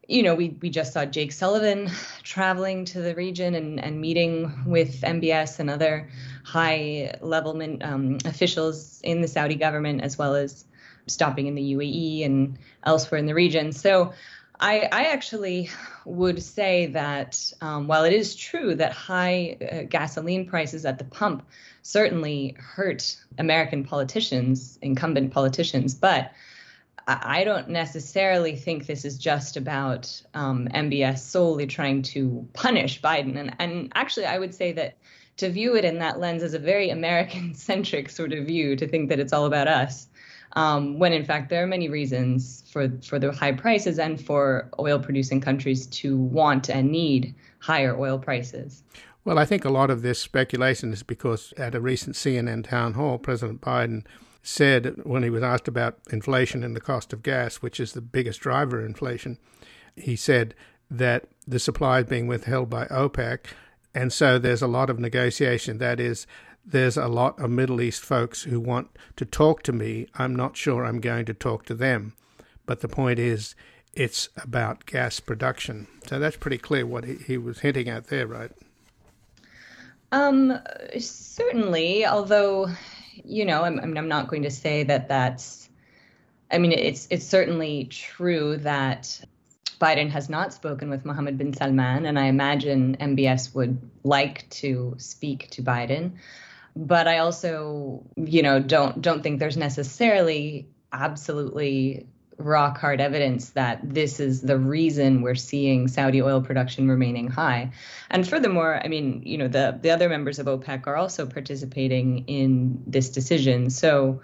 you know, we just saw Jake Sullivan traveling to the region and meeting with MBS and other high-level officials in the Saudi government, as well as stopping in the UAE and elsewhere in the region. So I actually would say that while it is true that high gasoline prices at the pump certainly hurt American politicians, incumbent politicians, but I don't necessarily think this is just about MBS solely trying to punish Biden. And actually, I would say that to view it in that lens is a very American-centric sort of view, to think that it's all about us, when in fact there are many reasons for the high prices and for oil-producing countries to want and need higher oil prices. Well, I think a lot of this speculation is because at a recent CNN town hall, President Biden said when he was asked about inflation and the cost of gas, which is the biggest driver of inflation, he said that the supply is being withheld by OPEC. And so there's a lot of negotiation. That is, there's a lot of Middle East folks who want to talk to me. I'm not sure I'm going to talk to them. But the point is, it's about gas production. So that's pretty clear what he was hinting at there, right? Certainly, although, you know, I'm not going to say that that's, I mean, it's certainly true that Biden has not spoken with Mohammed bin Salman, and I imagine MBS would like to speak to Biden. But I also, you know, don't think there's necessarily absolutely rock hard evidence that this is the reason we're seeing Saudi oil production remaining high. And furthermore, I mean, you know, the other members of OPEC are also participating in this decision. So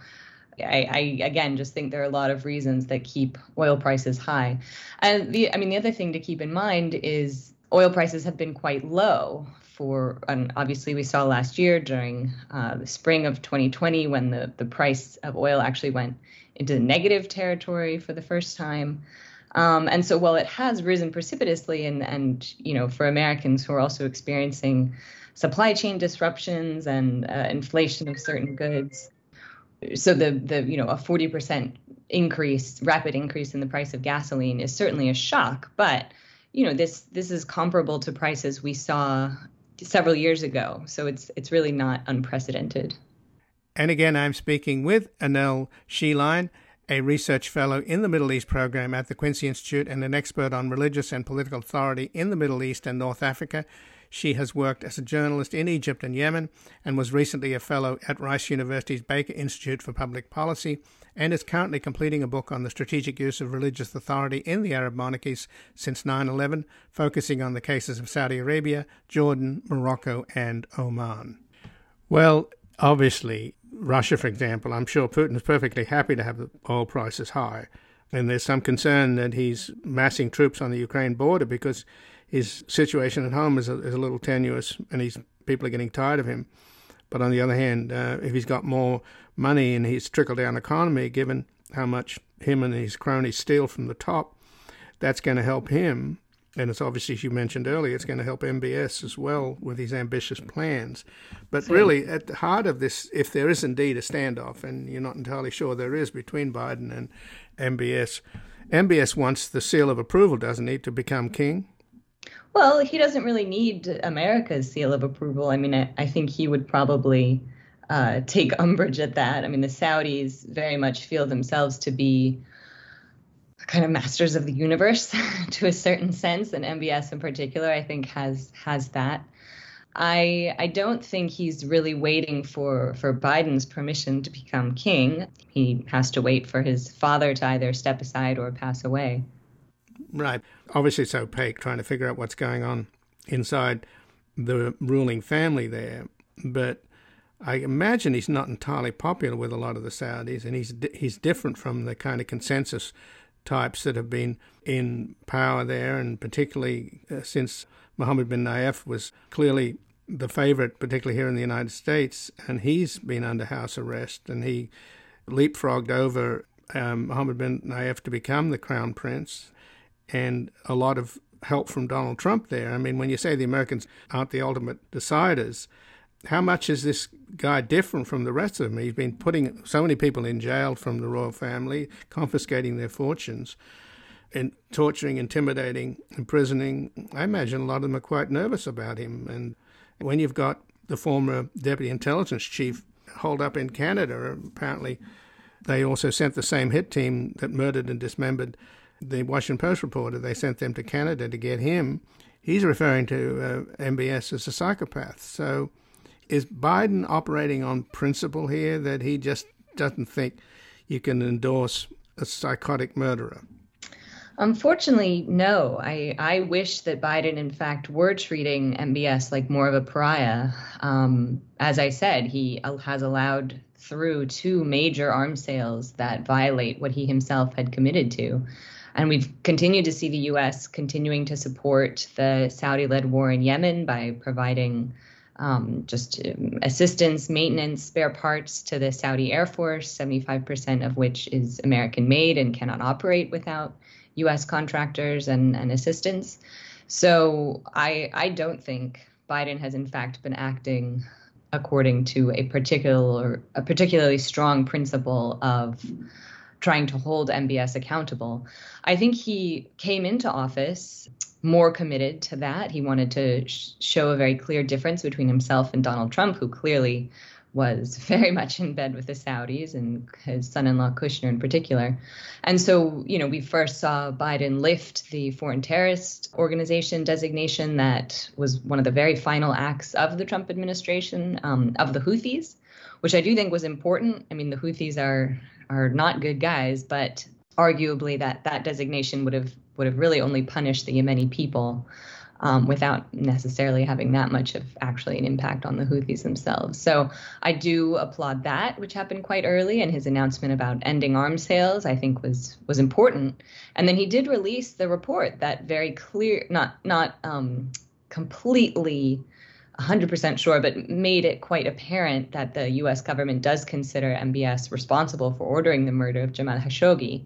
I again, just think there are a lot of reasons that keep oil prices high. And the other thing to keep in mind is oil prices have been quite low for, and obviously we saw last year during the spring of 2020 when the price of oil actually went into negative territory for the first time. And so while it has risen precipitously and you know, for Americans who are also experiencing supply chain disruptions and inflation of certain goods, so the you know, a 40% increase, rapid increase in the price of gasoline is certainly a shock, but you know, this is comparable to prices we saw several years ago. So it's really not unprecedented. And again, I'm speaking with Annelle Sheline, a research fellow in the Middle East program at the Quincy Institute and an expert on religious and political authority in the Middle East and North Africa. She has worked as a journalist in Egypt and Yemen and was recently a fellow at Rice University's Baker Institute for Public Policy and is currently completing a book on the strategic use of religious authority in the Arab monarchies since 9/11, focusing on the cases of Saudi Arabia, Jordan, Morocco, and Oman. Well, obviously, Russia, for example, I'm sure Putin is perfectly happy to have the oil prices high. And there's some concern that he's massing troops on the Ukraine border because his situation at home is a little tenuous and people are getting tired of him. But on the other hand, if he's got more money in his trickle-down economy, given how much him and his cronies steal from the top, that's going to help him. And it's obviously, as you mentioned earlier, it's going to help MBS as well with his ambitious plans. But really, at the heart of this, if there is indeed a standoff, and you're not entirely sure there is between Biden and MBS, MBS wants the seal of approval, doesn't he, to become king? Well, he doesn't really need America's seal of approval. I mean, I think he would probably take umbrage at that. I mean, the Saudis very much feel themselves to be kind of masters of the universe to a certain sense, and MBS in particular, I think, has that. I don't think he's really waiting for Biden's permission to become king. He has to wait for his father to either step aside or pass away. Right. Obviously, it's opaque trying to figure out what's going on inside the ruling family there. But I imagine he's not entirely popular with a lot of the Saudis, and he's different from the kind of consensus types that have been in power there, and particularly since Mohammed bin Nayef was clearly the favorite, particularly here in the United States, and he's been under house arrest, and he leapfrogged over Mohammed bin Nayef to become the crown prince, and a lot of help from Donald Trump there. I mean, when you say the Americans aren't the ultimate deciders, how much is this guy different from the rest of them? He's been putting so many people in jail from the royal family, confiscating their fortunes, and torturing, intimidating, imprisoning. I imagine a lot of them are quite nervous about him. And when you've got the former deputy intelligence chief holed up in Canada, apparently they also sent the same hit team that murdered and dismembered the Washington Post reporter. They sent them to Canada to get him. He's referring to MBS as a psychopath. So is Biden operating on principle here, that he just doesn't think you can endorse a psychotic murderer? Unfortunately, no. I wish that Biden, in fact, were treating MBS like more of a pariah. As I said, he has allowed through two major arms sales that violate what he himself had committed to. And we've continued to see the U.S. continuing to support the Saudi-led war in Yemen by providing assistance, maintenance, spare parts to the Saudi Air Force, 75% of which is American-made and cannot operate without U.S. contractors and assistance. So I don't think Biden has, in fact, been acting according to a particularly strong principle of trying to hold MBS accountable. I think he came into office more committed to that. He wanted to show a very clear difference between himself and Donald Trump, who clearly was very much in bed with the Saudis and his son-in-law Kushner in particular. And so, you know, we first saw Biden lift the foreign terrorist organization designation that was one of the very final acts of the Trump administration, of the Houthis, which I do think was important. I mean, the Houthis are not good guys, but arguably that designation would have really only punished the Yemeni people without necessarily having that much of actually an impact on the Houthis themselves. So I do applaud that, which happened quite early, and his announcement about ending arms sales, I think, was important. And then he did release the report that very clear, not completely 100% sure, but made it quite apparent that the U.S. government does consider MBS responsible for ordering the murder of Jamal Khashoggi,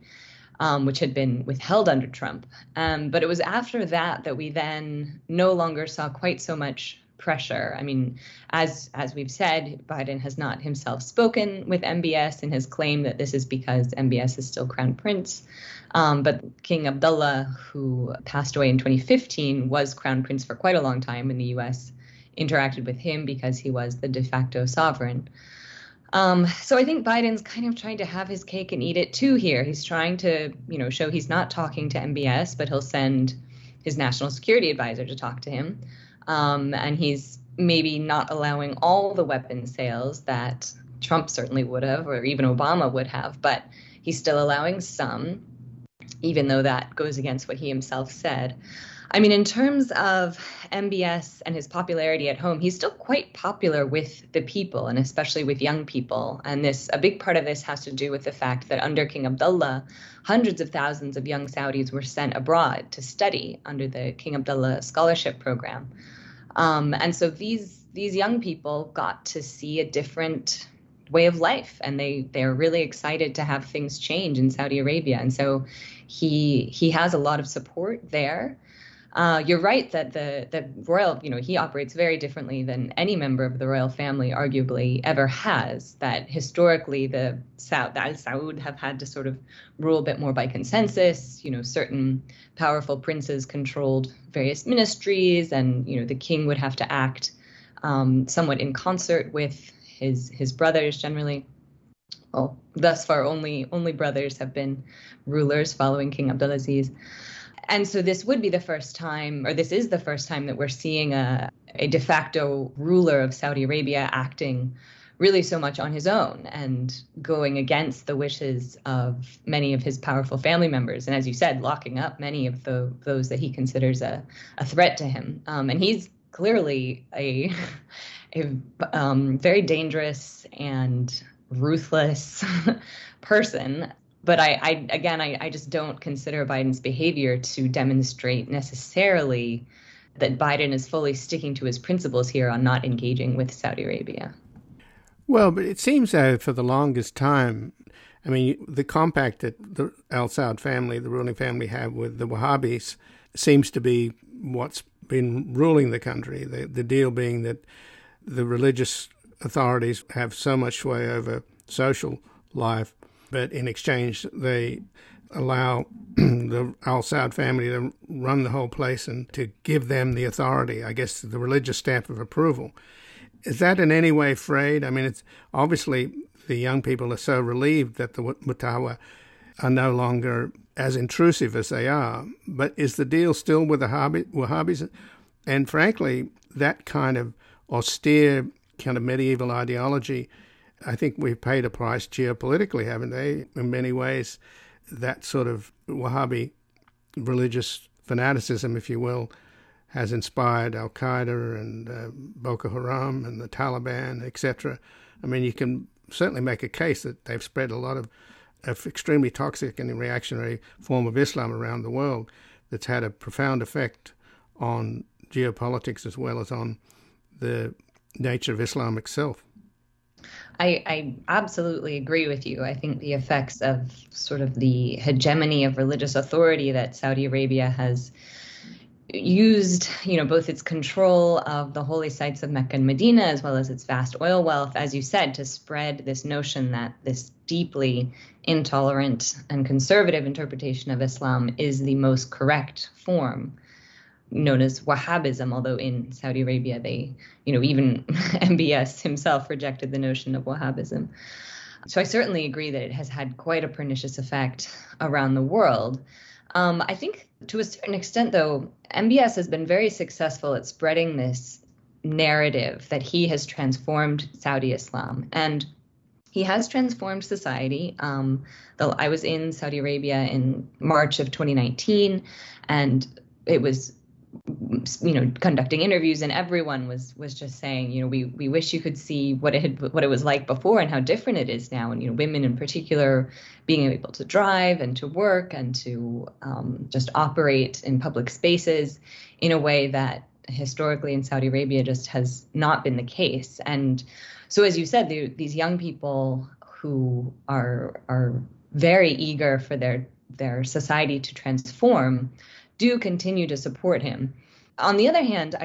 which had been withheld under Trump. But it was after that we then no longer saw quite so much pressure. I mean, as we've said, Biden has not himself spoken with MBS in his claim that this is because MBS is still crown prince. But King Abdullah, who passed away in 2015, was crown prince for quite a long time in the U.S., interacted with him because he was the de facto sovereign. So I think Biden's kind of trying to have his cake and eat it too here. He's trying to, show he's not talking to MBS, but he'll send his national security advisor to talk to him. And he's maybe not allowing all the weapon sales that Trump certainly would have, or even Obama would have, but he's still allowing some, even though that goes against what he himself said. I mean, in terms of MBS and his popularity at home, he's still quite popular with the people, and especially with young people. And a big part of this has to do with the fact that under King Abdullah, hundreds of thousands of young Saudis were sent abroad to study under the King Abdullah Scholarship Program. And so these young people got to see a different way of life, and they're really excited to have things change in Saudi Arabia. And so he has a lot of support there. You're right that the royal, he operates very differently than any member of the royal family arguably ever has, that historically the Al Saud have had to sort of rule a bit more by consensus. Certain powerful princes controlled various ministries, and, the king would have to act somewhat in concert with his brothers generally. Well, thus far, only brothers have been rulers following King Abdulaziz. And so this is the first time that we're seeing a de facto ruler of Saudi Arabia acting really so much on his own and going against the wishes of many of his powerful family members. And as you said, locking up many of those that he considers a threat to him. And he's clearly a very dangerous and ruthless person. But I just don't consider Biden's behavior to demonstrate necessarily that Biden is fully sticking to his principles here on not engaging with Saudi Arabia. Well, but it seems though for the longest time, I mean, the compact that the Al Saud family, the ruling family, have with the Wahhabis seems to be what's been ruling the country. The deal being that the religious authorities have so much sway over social life, but in exchange, they allow the Al Saud family to run the whole place and to give them the authority, I guess, the religious stamp of approval. Is that in any way frayed? I mean, it's obviously the young people are so relieved that the Mutawa are no longer as intrusive as they are. But is the deal still with the Wahhabis? And frankly, that kind of austere, kind of medieval ideology, I think we've paid a price geopolitically, haven't they? In many ways, that sort of Wahhabi religious fanaticism, if you will, has inspired al-Qaeda and Boko Haram and the Taliban, etc. I mean, you can certainly make a case that they've spread a lot of extremely toxic and reactionary form of Islam around the world that's had a profound effect on geopolitics as well as on the nature of Islam itself. I absolutely agree with you. I think the effects of sort of the hegemony of religious authority that Saudi Arabia has used, you know, both its control of the holy sites of Mecca and Medina, as well as its vast oil wealth, as you said, to spread this notion that this deeply intolerant and conservative interpretation of Islam is the most correct form, known as Wahhabism, although in Saudi Arabia, they, you know, even MBS himself rejected the notion of Wahhabism. So I certainly agree that it has had quite a pernicious effect around the world. I think to a certain extent, though, MBS has been very successful at spreading this narrative that he has transformed Saudi Islam. And he has transformed society. I was in Saudi Arabia in March of 2019, and it was, you know, conducting interviews, and everyone was just saying, you know, we wish you could see what it was like before and how different it is now. And, you know, women in particular being able to drive and to work and to just operate in public spaces in a way that historically in Saudi Arabia just has not been the case. And so, as you said, these young people who are very eager for their society to transform do continue to support him. On the other hand,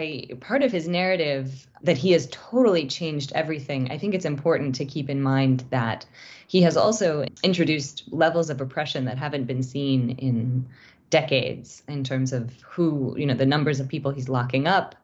part of his narrative that he has totally changed everything, I think it's important to keep in mind that he has also introduced levels of oppression that haven't been seen in decades in terms of who, you know, the numbers of people he's locking up.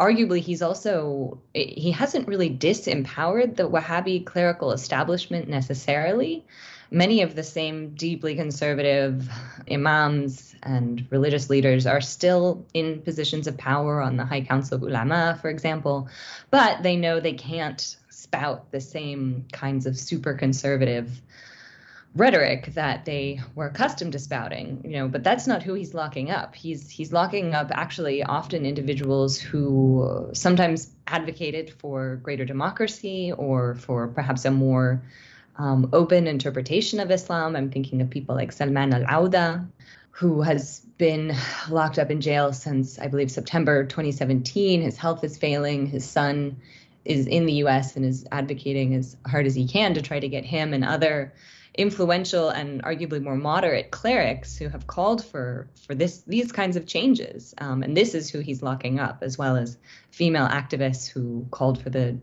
Arguably, he hasn't really disempowered the Wahhabi clerical establishment necessarily. Many of the same deeply conservative imams and religious leaders are still in positions of power on the High Council of Ulama, for example, but they know they can't spout the same kinds of super conservative rhetoric that they were accustomed to spouting, you know, but that's not who he's locking up. He's locking up actually often individuals who sometimes advocated for greater democracy or for perhaps a more open interpretation of Islam. I'm thinking of people like Salman al-Awda, who has been locked up in jail since, I believe, September 2017. His health is failing. His son is in the U.S. and is advocating as hard as he can to try to get him and other influential and arguably more moderate clerics who have called for these kinds of changes. And this is who he's locking up, as well as female activists who called for the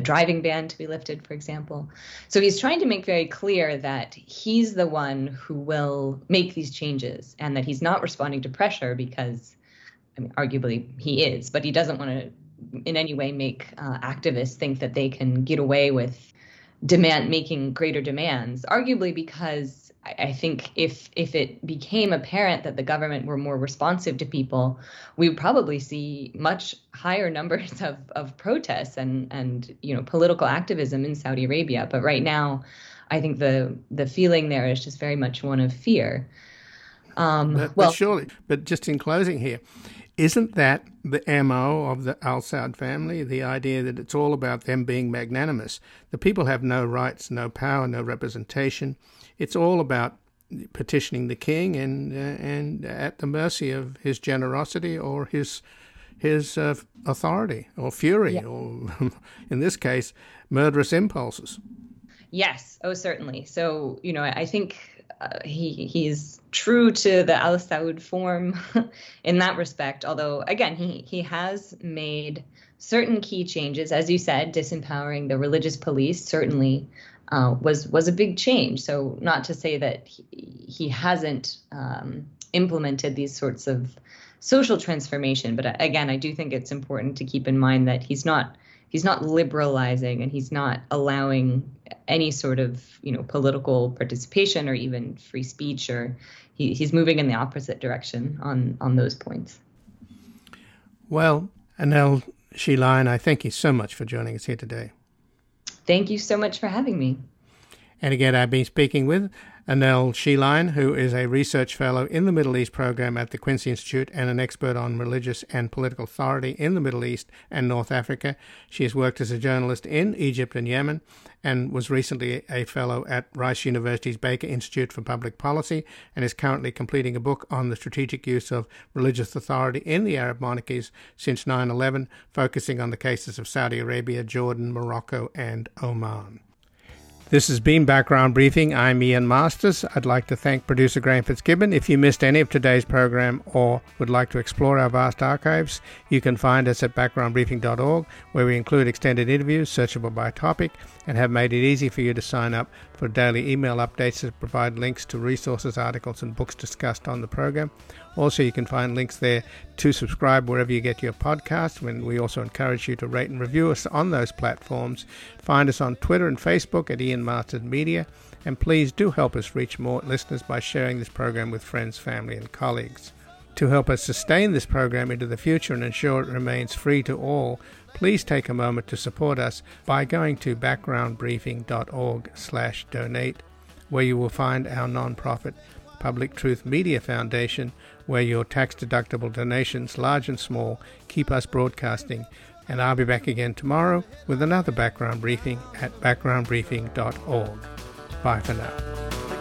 driving ban to be lifted, for example. So he's trying to make very clear that he's the one who will make these changes and that he's not responding to pressure because, I mean, arguably he is, but he doesn't want to in any way make activists think that they can get away with making greater demands, arguably because I think if it became apparent that the government were more responsive to people, we would probably see much higher numbers of protests and you know, political activism in Saudi Arabia. But right now, I think the feeling there is just very much one of fear. But surely, but just in closing here, isn't that the MO of the Al Saud family, the idea that it's all about them being magnanimous? The people have no rights, no power, no representation. It's all about petitioning the king and at the mercy of his generosity or his authority or fury, yeah, or, in this case, murderous impulses. Yes, certainly. So, you know, I think he's true to the Al Saud form in that respect, although, again, he has made certain key changes. As you said, disempowering the religious police certainly was a big change. So not to say that he hasn't implemented these sorts of social transformation, but again, I do think it's important to keep in mind that he's not liberalizing and he's not allowing any sort of, you know, political participation or even free speech, or he's moving in the opposite direction on those points. Well, Annelle Sheline, I thank you so much for joining us here today. Thank you so much for having me. And again, I've been speaking with Annelle Sheline, who is a research fellow in the Middle East program at the Quincy Institute and an expert on religious and political authority in the Middle East and North Africa. She has worked as a journalist in Egypt and Yemen and was recently a fellow at Rice University's Baker Institute for Public Policy and is currently completing a book on the strategic use of religious authority in the Arab monarchies since 9/11, focusing on the cases of Saudi Arabia, Jordan, Morocco, and Oman. This has been Background Briefing. I'm Ian Masters. I'd like to thank producer Graham Fitzgibbon. If you missed any of today's program or would like to explore our vast archives, you can find us at backgroundbriefing.org, where we include extended interviews searchable by topic and have made it easy for you to sign up for daily email updates that provide links to resources, articles, and books discussed on the program. Also, you can find links there to subscribe wherever you get your podcasts, and we also encourage you to rate and review us on those platforms. Find us on Twitter and Facebook at ianmastersmedia, and please do help us reach more listeners by sharing this program with friends, family, and colleagues. To help us sustain this program into the future and ensure it remains free to all, please take a moment to support us by going to backgroundbriefing.org/donate, where you will find our nonprofit Public Truth Media Foundation, where your tax-deductible donations, large and small, keep us broadcasting. And I'll be back again tomorrow with another Background Briefing at backgroundbriefing.org. Bye for now.